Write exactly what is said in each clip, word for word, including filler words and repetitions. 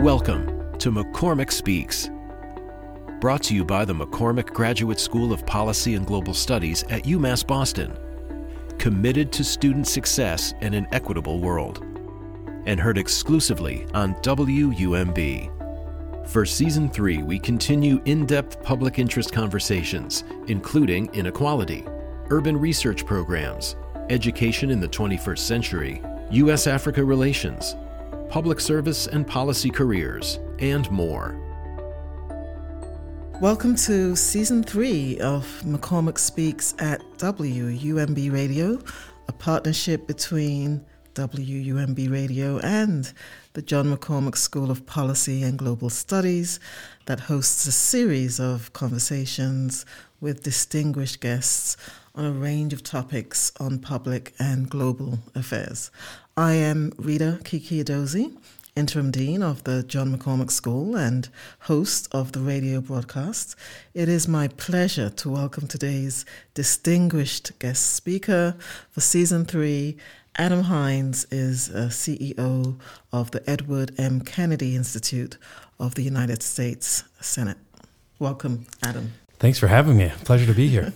Welcome to McCormack Speaks, brought to you by the McCormack Graduate School of Policy and Global Studies at UMass Boston, committed to student success in an equitable world, and heard exclusively on W U M B. For Season three, we continue in-depth public interest conversations, including inequality, urban research programs, education in the twenty-first century, U S Africa relations, public service and policy careers, and more. Welcome to Season three of McCormack Speaks at W U M B Radio, a partnership between W U M B Radio and the John McCormack School of Policy and Global Studies that hosts a series of conversations with distinguished guests on a range of topics on public and global affairs. I am Rita Kiki Edozien, Interim Dean of the John McCormack School and host of the radio broadcast. It is my pleasure to welcome today's distinguished guest speaker for Season three. Adam Hinds is a C E O of the Edward M. Kennedy Institute of the United States Senate. Welcome, Adam. Thanks for having me. Pleasure to be here.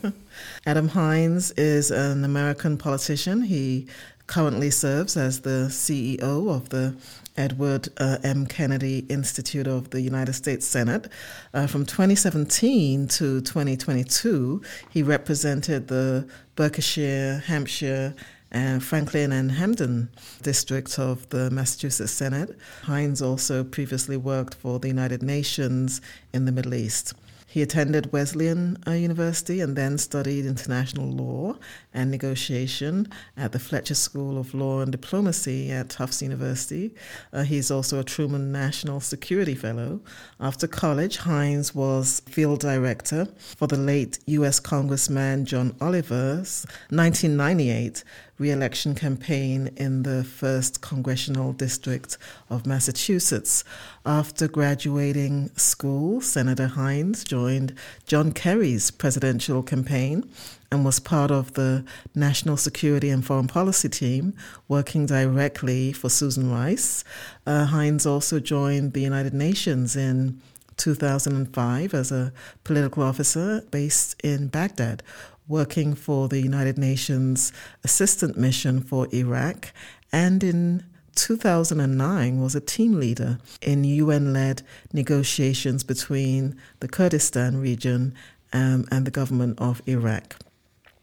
Adam Hinds is an American politician. He currently serves as the C E O of the Edward uh, M. Kennedy Institute of the United States Senate. Uh, from twenty seventeen to twenty twenty-two, he represented the Berkshire, Hampshire, and Franklin and Hampden districts of the Massachusetts Senate. Hinds also previously worked for the United Nations in the Middle East. He attended Wesleyan University and then studied international law and negotiation at the Fletcher School of Law and Diplomacy at Tufts University. Uh, he's also a Truman National Security Fellow. After college, Hinds was field director for the late U S Congressman John Oliver's nineteen ninety-eight re-election campaign in the first Congressional District of Massachusetts. After graduating school, Senator Hinds joined John Kerry's presidential campaign and was part of the National Security and Foreign Policy team, working directly for Susan Rice. Uh, Hinds also joined the United Nations in two thousand five as a political officer based in Baghdad, working for the United Nations Assistant Mission for Iraq, and in two thousand nine was a team leader in U N-led negotiations between the Kurdistan region um, and the government of Iraq.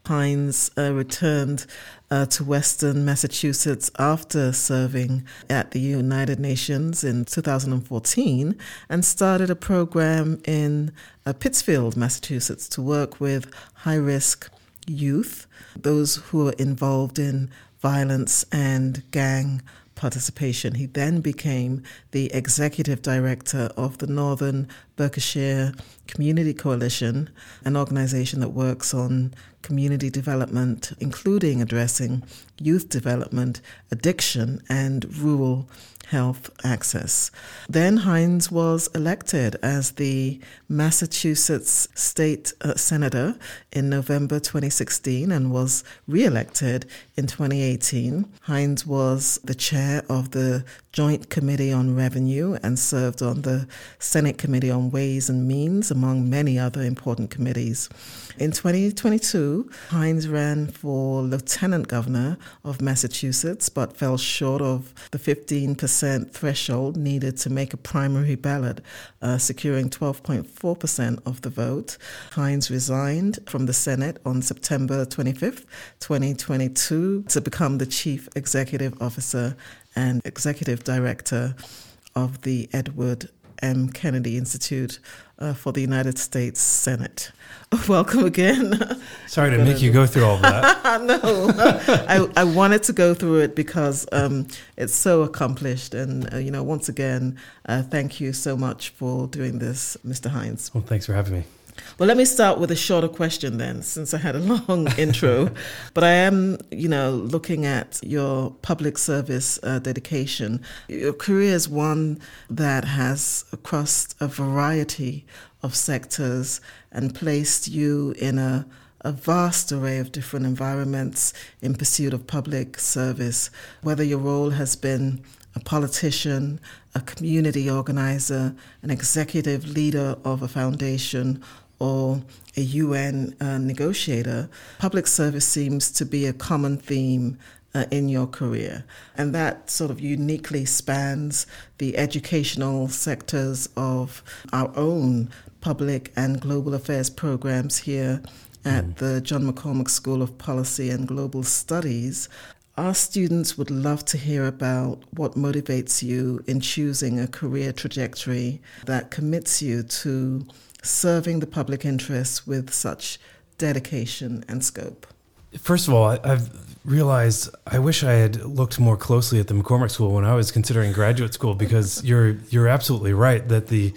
Hinds uh, returned uh, to Western Massachusetts after serving at the United Nations in two thousand fourteen and started a program in uh, Pittsfield, Massachusetts, to work with high-risk youth, those who are involved in violence and gang participation. He then became the executive director of the Northern Berkshire Community Coalition, an organization that works on community development, including addressing youth development, addiction, and rural health access. Then Hinds was elected as the Massachusetts State uh, Senator in November twenty sixteen and was re-elected in twenty eighteen. Hinds was the chair of the Joint Committee on Revenue and served on the Senate Committee on Ways and Means, among many other important committees. In twenty twenty-two, Hinds ran for Lieutenant Governor of Massachusetts, but fell short of the fifteen percent threshold needed to make a primary ballot, uh, securing twelve point four percent of the vote. Hinds resigned from the Senate on September twenty-fifth, twenty twenty-two, to become the Chief Executive Officer and Executive Director of the Edward M. Kennedy Institute uh, for the United States Senate. Welcome again. Sorry to make you go through all that. No, I, I wanted to go through it because um, it's so accomplished. And, uh, you know, once again, uh, thank you so much for doing this, Mister Hinds. Well, thanks for having me. Well, let me start with a shorter question then, since I had a long intro. But I am, you know, looking at your public service uh, dedication. Your career is one that has crossed a variety of sectors and placed you in a a vast array of different environments in pursuit of public service, whether your role has been a politician, a community organizer, an executive leader of a foundation, or a U N uh, negotiator. Public service seems to be a common theme Uh, in your career. And that sort of uniquely spans the educational sectors of our own public and global affairs programs here at mm. the John McCormack School of Policy and Global Studies. Our students would love to hear about what motivates you in choosing a career trajectory that commits you to serving the public interest with such dedication and scope. First of all, I've realized I wish I had looked more closely at the McCormack School when I was considering graduate school, because you're you're absolutely right that the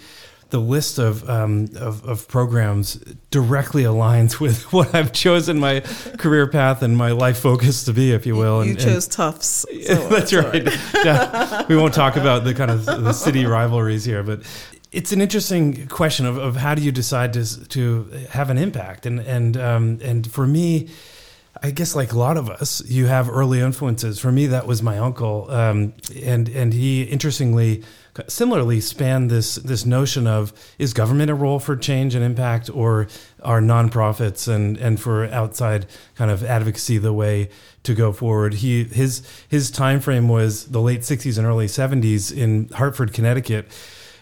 the list of um, of, of programs directly aligns with what I've chosen my career path and my life focus to be, if you will. You, you and, chose and, Tufts. So that's right. Yeah, we won't talk about the kind of the city rivalries here, but it's an interesting question of, of how do you decide to to have an impact, and and um, and for me, I guess like a lot of us, you have early influences. For me, that was my uncle. Um, and and he, interestingly, similarly spanned this this notion of, is government a role for change and impact, or are nonprofits and, and for outside kind of advocacy the way to go forward? He his his time frame was the late sixties and early seventies in Hartford, Connecticut.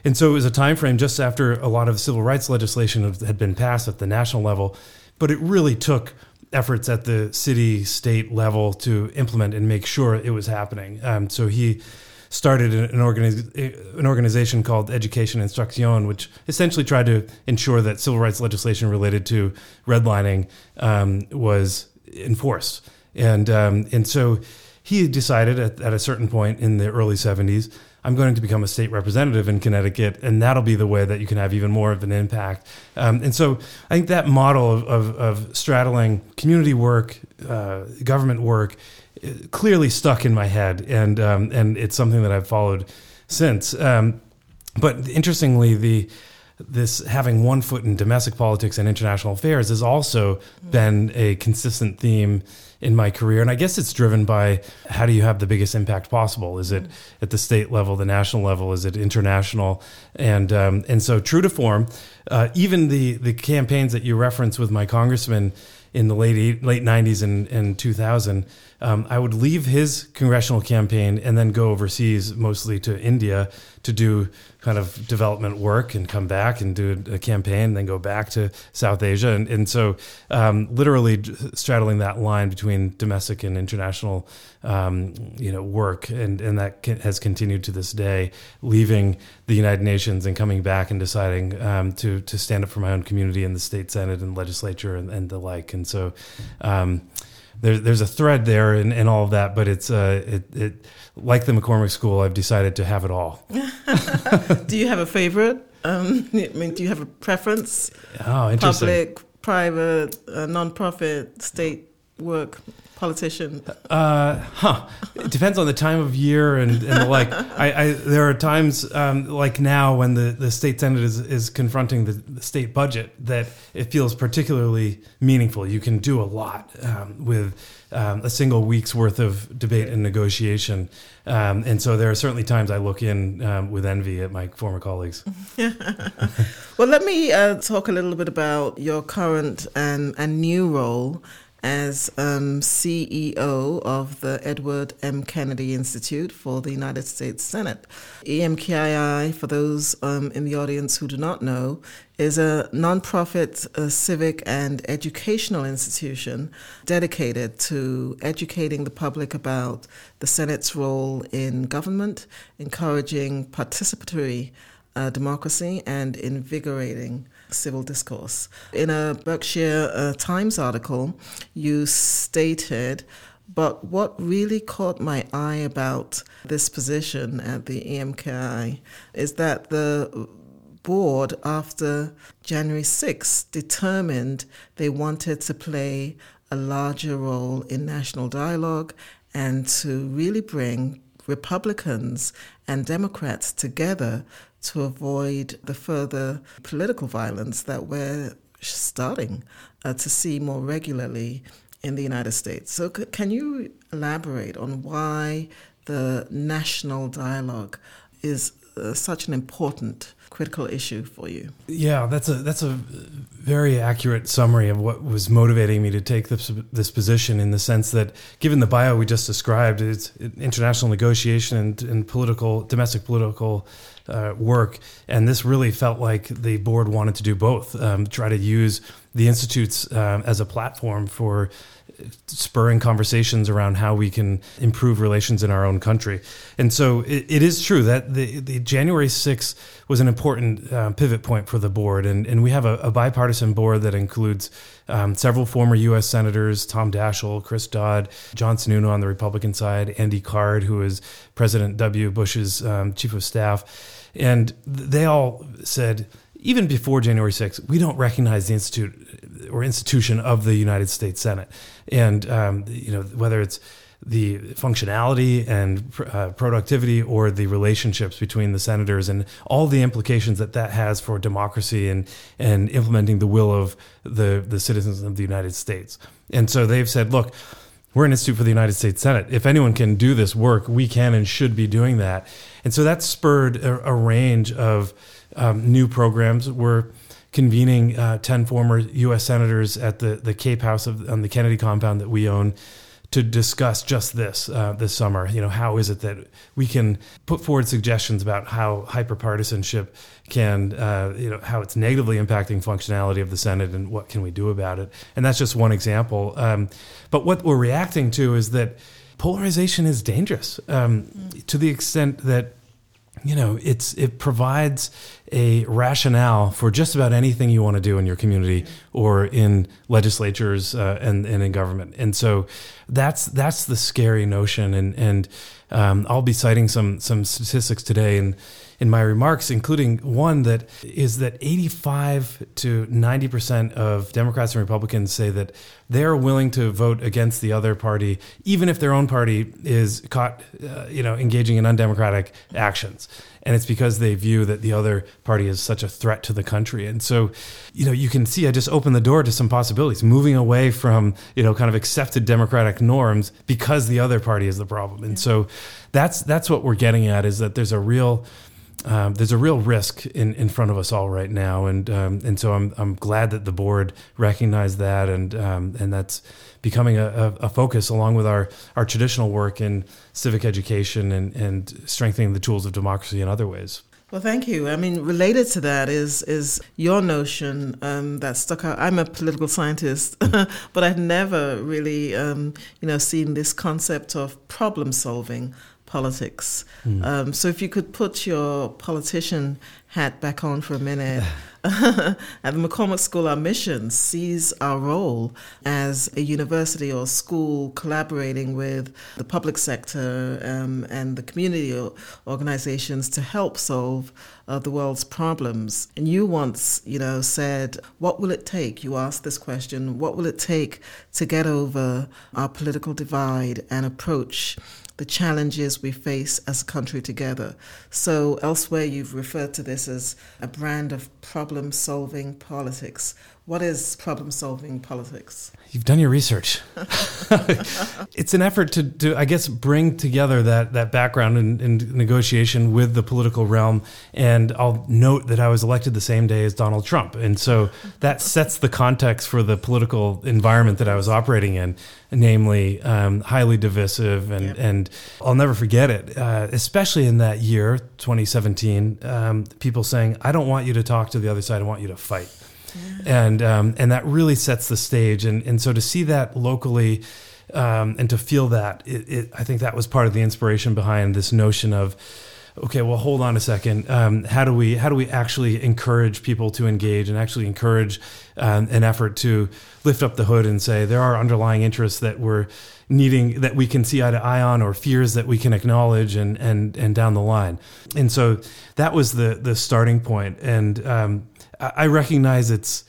And so it was a time frame just after a lot of civil rights legislation had been passed at the national level. But it really took efforts at the city, state level to implement and make sure it was happening. Um, so he started an, organiz- an organization called Education Instrucción, which essentially tried to ensure that civil rights legislation related to redlining um, was enforced. And um, and so he decided at, at a certain point in the early seventies, I'm going to become a state representative in Connecticut, and that'll be the way that you can have even more of an impact. Um, and so I think that model of, of, of straddling community work, uh, government work, clearly stuck in my head, and um, and it's something that I've followed since. Um, but interestingly, the this having one foot in domestic politics and international affairs has also mm-hmm. been a consistent theme in my career. And I guess it's driven by, how do you have the biggest impact possible? Is it at the state level, the national level? Is it international? And um, and so true to form, uh, even the the campaigns that you reference with my congressman in the late eight, late nineties and, and two thousand, um, I would leave his congressional campaign and then go overseas, mostly to India, to do kind of development work and come back and do a campaign and then go back to South Asia. And, and so um, literally straddling that line between domestic and international um, you know, work, and, and that has continued to this day, leaving the United Nations and coming back and deciding um, to, to stand up for my own community in the state Senate and legislature and, and the like. And so um, there, there's a thread there in, in all of that, but it's uh, it, it like the McCormack School, I've decided to have it all. Do you have a favorite? Um, I mean, do you have a preference? Oh, interesting. Public, private, uh, nonprofit, state work, politician? Uh, huh. It depends on the time of year and, and the like. I, I, there are times um, like now when the, the state Senate is, is confronting the, the state budget that it feels particularly meaningful. You can do a lot um, with um, a single week's worth of debate and negotiation. Um, and so there are certainly times I look in um, with envy at my former colleagues. Well, let me uh, talk a little bit about your current and, and new role as um, C E O of the Edward M. Kennedy Institute for the United States Senate. E M K I, for those um, in the audience who do not know, is a nonprofit uh, civic and educational institution dedicated to educating the public about the Senate's role in government, encouraging participatory uh, democracy, and invigorating civil discourse. In a Berkshire uh, Times article, you stated, "But what really caught my eye about this position at the E M K I is that the board, after January sixth, determined they wanted to play a larger role in national dialogue and to really bring Republicans and Democrats together to avoid the further political violence that we're starting uh, to see more regularly in the United States. So c- can you elaborate on why the national dialogue is uh, such an important critical issue for you? Yeah, that's a that's a very accurate summary of what was motivating me to take this this position, in the sense that, given the bio we just described, it's international negotiation and, and political domestic political uh, work, and this really felt like the board wanted to do both. Um, try to use the institutes uh, as a platform for spurring conversations around how we can improve relations in our own country. And so it, it is true that the, the January sixth was an important uh, pivot point for the board. And, and we have a, a bipartisan board that includes um, several former U S senators, Tom Daschle, Chris Dodd, John Sununu on the Republican side, Andy Card, who is President W. Bush's um, chief of staff. And they all said, even before January sixth, we don't recognize the institute or institution of the United States Senate. And, um, you know, whether it's the functionality and uh, productivity or the relationships between the senators and all the implications that that has for democracy and, and implementing the will of the, the citizens of the United States. And so they've said, look, we're an institute for the United States Senate. If anyone can do this work, we can and should be doing that. And so that spurred a, a range of Um, new programs. We're convening uh, ten former U S senators at the, the Cape House of, on the Kennedy compound that we own, to discuss just this uh, this summer. You know, how is it that we can put forward suggestions about how hyperpartisanship can, uh, you know, how it's negatively impacting functionality of the Senate, and what can we do about it? And that's just one example. Um, but what we're reacting to is that polarization is dangerous um, mm. to the extent that, you know, it's it provides a rationale for just about anything you want to do in your community or in legislatures uh, and, and in government. And so that's that's the scary notion. And and um, I'll be citing some some statistics today in, in my remarks, including one that is that eighty-five to ninety percent of Democrats and Republicans say that they're willing to vote against the other party, even if their own party is caught, uh, you know, engaging in undemocratic actions. And it's because they view that the other party is such a threat to the country. And so, you know, you can see I just opened the door to some possibilities, moving away from, you know, kind of accepted democratic norms because the other party is the problem. And so that's that's what we're getting at, is that there's a real um, there's a real risk in, in front of us all right now. And um, and so I'm I'm glad that the board recognized that, and um, and that's becoming a, a focus, along with our, our traditional work in civic education and, and strengthening the tools of democracy in other ways. Well, thank you. I mean, related to that is is your notion um, that stuck out. I'm a political scientist, but I've never really, um, you know, seen this concept of problem solving politics. Mm. Um, so if you could put your politician hat back on for a minute. At the McCormack School, our mission sees our role as a university or school collaborating with the public sector um, and the community organizations to help solve uh, the world's problems. And you once, you know, said, what will it take? You asked this question, what will it take to get over our political divide and approach the challenges we face as a country together? So elsewhere you've referred to this as a brand of problem-solving politics. What is problem-solving politics? You've done your research. It's an effort to, to, I guess, bring together that, that background in, in negotiation with the political realm. And I'll note that I was elected the same day as Donald Trump. And so that sets the context for the political environment that I was operating in, namely um, highly divisive. And, yep. and I'll never forget it, uh, especially in that year, twenty seventeen, um, people saying, I don't want you to talk to the other side, I want you to fight. And um, and that really sets the stage. And, and so to see that locally um, and to feel that, it, it, I think that was part of the inspiration behind this notion of, okay, well, hold on a second. Um, how do we how do we actually encourage people to engage and actually encourage um, an effort to lift up the hood and say there are underlying interests that we're needing, that we can see eye to eye on, or fears that we can acknowledge and and and down the line. And so that was the the starting point. And um, I recognize it's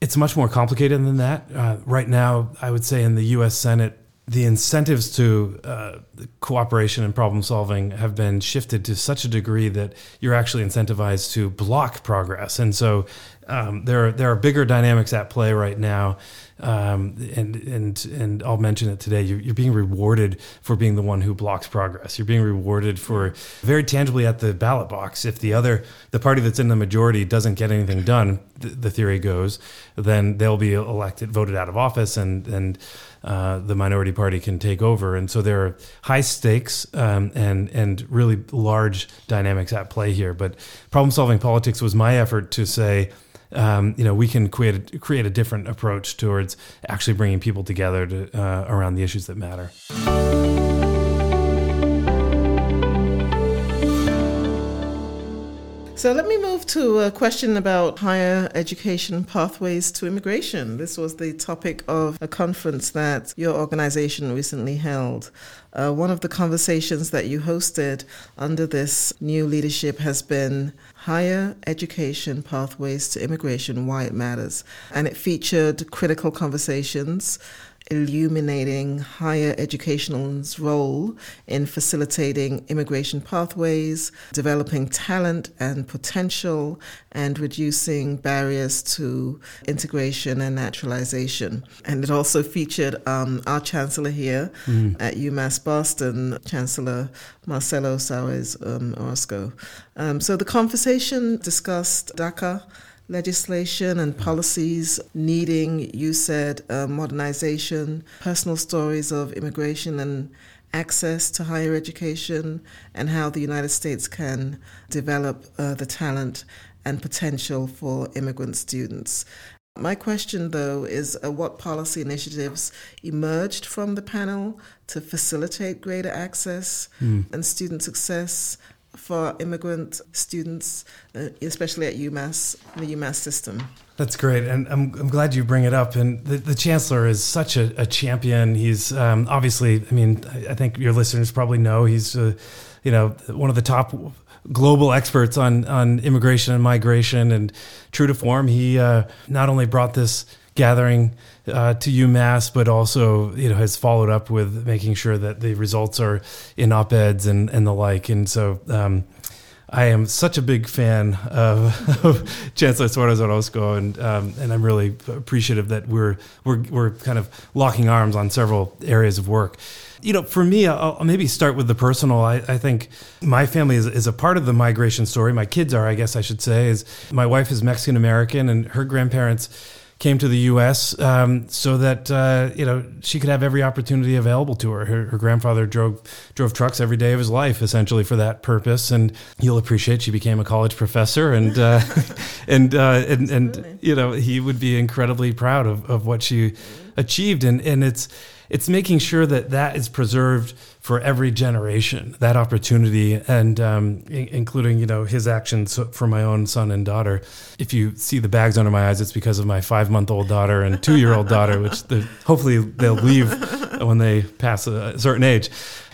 it's much more complicated than that. Uh, right now, I would say in the U S Senate, the incentives to uh, cooperation and problem solving have been shifted to such a degree that you're actually incentivized to block progress. And so um, there are, there are bigger dynamics at play right now. Um, and, and, and I'll mention it today. You're, you're being rewarded for being the one who blocks progress. You're being rewarded for very tangibly at the ballot box. If the other, the party that's in the majority doesn't get anything done, th- the theory goes, then they'll be elected, voted out of office, and, and, uh, the minority party can take over. And so there are high stakes, um, and, and really large dynamics at play here. But problem solving politics was my effort to say, Um, you know, we can create a, create a different approach towards actually bringing people together to, uh, around the issues that matter. So let me move to a question about higher education pathways to immigration. This was the topic of a conference that your organization recently held. Uh, one of the conversations that you hosted under this new leadership has been Higher Education Pathways to Immigration, Why It Matters. And it featured critical conversations illuminating higher education's role in facilitating immigration pathways, developing talent and potential, and reducing barriers to integration and naturalization. And it also featured um, our chancellor here mm. at UMass Boston, Chancellor Marcelo Suárez-Orozco. Um, so the conversation discussed DACA legislation and policies needing, you said, uh, modernization, personal stories of immigration and access to higher education, and how the United States can develop uh, the talent and potential for immigrant students. My question, though, is uh, what policy initiatives emerged from the panel to facilitate greater access mm. and student success for immigrant students, especially at UMass, the UMass system? That's great, and I'm I'm glad you bring it up. And the, the chancellor is such a, a champion. He's um, obviously, I mean, I, I think your listeners probably know he's, uh, you know, one of the top global experts on on immigration and migration. And true to form, he uh, not only brought this gathering uh, to UMass, but also, you know, has followed up with making sure that the results are in op-eds and, and the like. And so um, I am such a big fan of, of Chancellor Suárez-Orozco, and um, and I'm really appreciative that we're we're we're kind of locking arms on several areas of work. You know, for me, I'll, I'll maybe start with the personal. I, I think my family is, is a part of the migration story. My kids are, I guess I should say. Is my wife is Mexican American, and her grandparents came to the U S um, so that uh, you know, she could have every opportunity available to her. Her, her grandfather drove drove trucks every day of his life, essentially for that purpose. And you'll appreciate she became a college professor, and uh, and, uh, and and you know, he would be incredibly proud of, of what she achieved. And and it's it's making sure that that is preserved for every generation, that opportunity, and um, in- including, you know, his actions for my own son and daughter. If you see the bags under my eyes, it's because of my five-month-old daughter and two-year-old daughter, which hopefully they'll leave when they pass a certain age.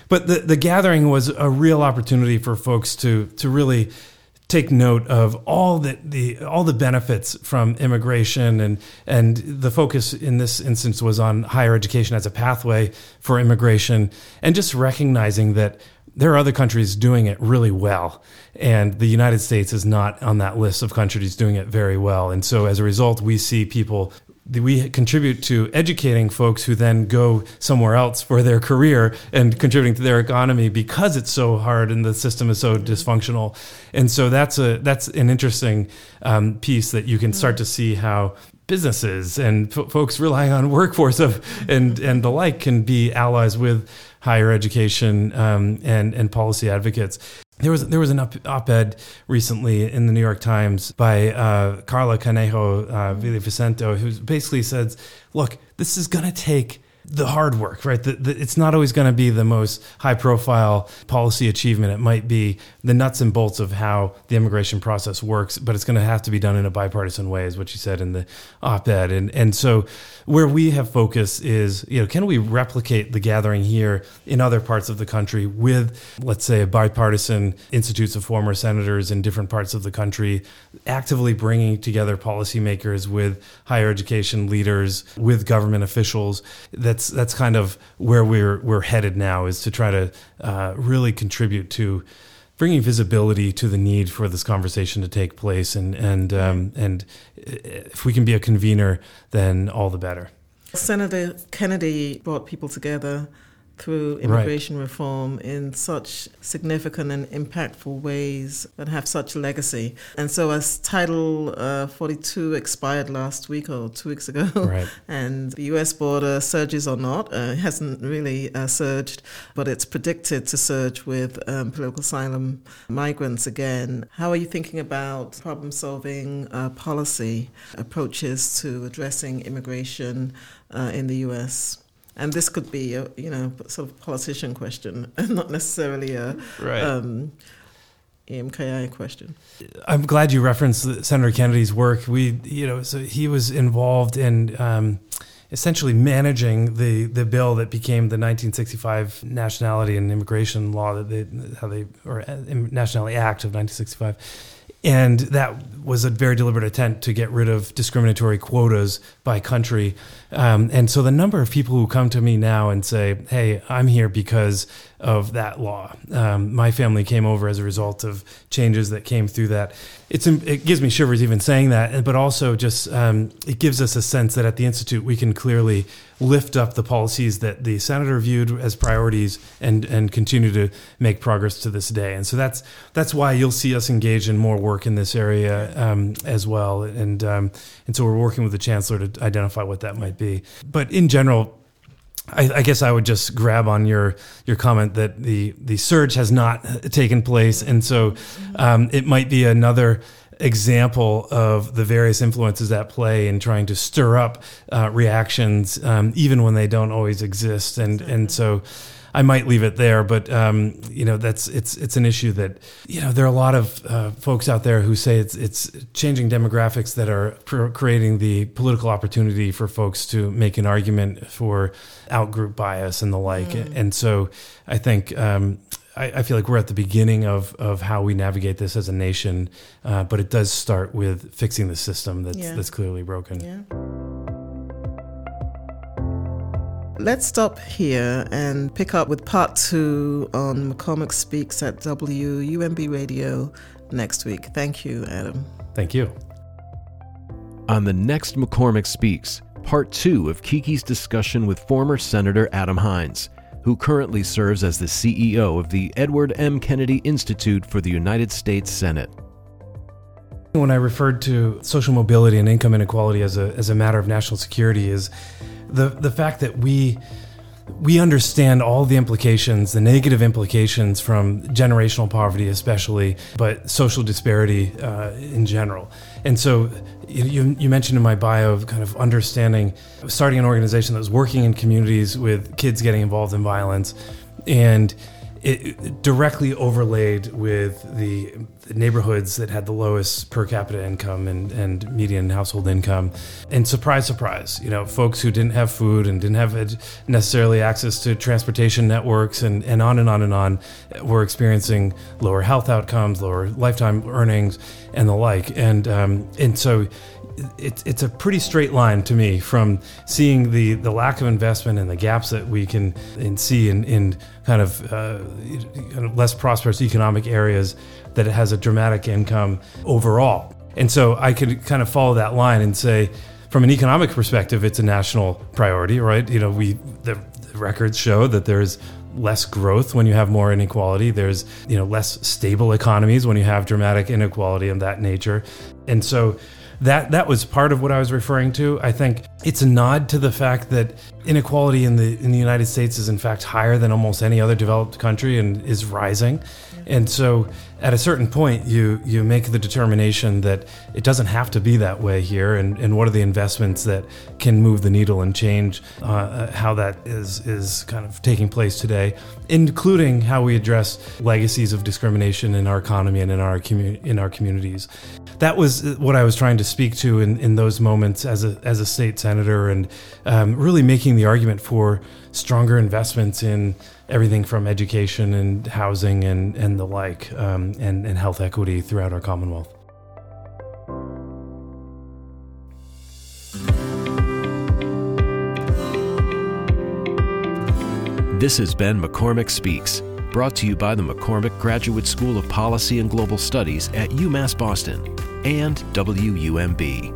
But the, the gathering was a real opportunity for folks to to really take note of all the, the all the benefits from immigration, and and the focus in this instance was on higher education as a pathway for immigration, and just recognizing that there are other countries doing it really well, and the United States is not on that list of countries doing it very well. And so as a result, we see people, we contribute to educating folks who then go somewhere else for their career and contributing to their economy because it's so hard and the system is so dysfunctional. And so that's a that's an interesting um, piece that you can start to see how businesses and f- folks relying on workforce of and and the like can be allies with higher education um, and and policy advocates. There was there was an op- op-ed recently in the New York Times by uh, Carla Canejo uh, Villavicento, who basically says, look, this is going to take the hard work, right? The, the, it's not always going to be the most high-profile policy achievement. It might be the nuts and bolts of how the immigration process works, but it's going to have to be done in a bipartisan way, is what she said in the op-ed. And and so where we have focus is, you know, can we replicate the gathering here in other parts of the country with, let's say, a bipartisan institutes of former senators in different parts of the country, actively bringing together policymakers with higher education leaders, with government officials. That That's that's kind of where we're we're headed now, is to try to uh, really contribute to bringing visibility to the need for this conversation to take place. And, and, um, and if we can be a convener, then all the better. Senator Kennedy brought people together through immigration right. reform in such significant and impactful ways that have such legacy. And so as Title uh, forty-two expired last week or two weeks ago, right. and the U S border surges or not, uh, it hasn't really uh, surged, but it's predicted to surge with um, political asylum migrants again. How are you thinking about problem-solving uh, policy approaches to addressing immigration uh, in the U S? And this could be, a, you know, sort of politician question, not necessarily a right. um, E M K I question. I'm glad you referenced Senator Kennedy's work. We, you know, so he was involved in um, essentially managing the, the bill that became the nineteen sixty-five Nationality and Immigration Law that they how they or Nationality Act of nineteen sixty-five. And that was a very deliberate attempt to get rid of discriminatory quotas by country. Um, and so the number of people who come to me now and say, hey, I'm here because of that law. Um, my family came over as a result of changes that came through that. It's, it gives me shivers even saying that, but also just um, it gives us a sense that at the Institute we can clearly lift up the policies that the senator viewed as priorities and and continue to make progress to this day. And so that's that's why you'll see us engage in more work in this area um, as well. And um, and so we're working with the chancellor to identify what that might be. But in general, I, I guess I would just grab on your your comment that the the surge has not taken place. And so um, it might be another example of the various influences at play in trying to stir up uh, reactions, um, even when they don't always exist. And and so I might leave it there, but um, you know, that's it's it's an issue that, you know, there are a lot of uh, folks out there who say it's it's changing demographics that are pr- creating the political opportunity for folks to make an argument for outgroup bias and the like. Mm. And so I think um, I, I feel like we're at the beginning of of how we navigate this as a nation, uh, but it does start with fixing the system that's yeah. that's clearly broken. Yeah. Let's stop here and pick up with part two on McCormack Speaks at W U M B Radio next week. Thank you, Adam. Thank you. On the next McCormack Speaks, part two of Kiki's discussion with former Senator Adam Hinds, who currently serves as the C E O of the Edward M. Kennedy Institute for the United States Senate. When I referred to social mobility and income inequality as a as a matter of national security is the the fact that we we understand all the implications, the negative implications from generational poverty especially, but social disparity uh, in general. And so you, you mentioned in my bio kind of understanding, starting an organization that was working in communities with kids getting involved in violence, and it directly overlaid with the, the neighborhoods that had the lowest per capita income and, and median household income. And surprise, surprise, you know, folks who didn't have food and didn't have necessarily access to transportation networks and, and on and on and on were experiencing lower health outcomes, lower lifetime earnings and the like. And um, and so it, it's a pretty straight line to me from seeing the, the lack of investment and the gaps that we can and see in, in kind of uh, less prosperous economic areas, that it has a dramatic income overall. And so I could kind of follow that line and say, from an economic perspective, it's a national priority, right? You know, we the, the records show that there's less growth when you have more inequality. There's, you know, less stable economies when you have dramatic inequality of that nature. And so That that was part of what I was referring to. I think it's a nod to the fact that inequality in the in the United States is in fact higher than almost any other developed country and is rising. And so at a certain point, you you make the determination that it doesn't have to be that way here. And, and what are the investments that can move the needle and change uh, how that is is kind of taking place today, including how we address legacies of discrimination in our economy and in our commu- in our communities. That was what I was trying to speak to in, in those moments as a as a state senator, and um, really making the argument for stronger investments in everything from education and housing and, and the like, um, and, and health equity throughout our Commonwealth. This has been McCormack Speaks, brought to you by the McCormack Graduate School of Policy and Global Studies at UMass Boston and W U M B.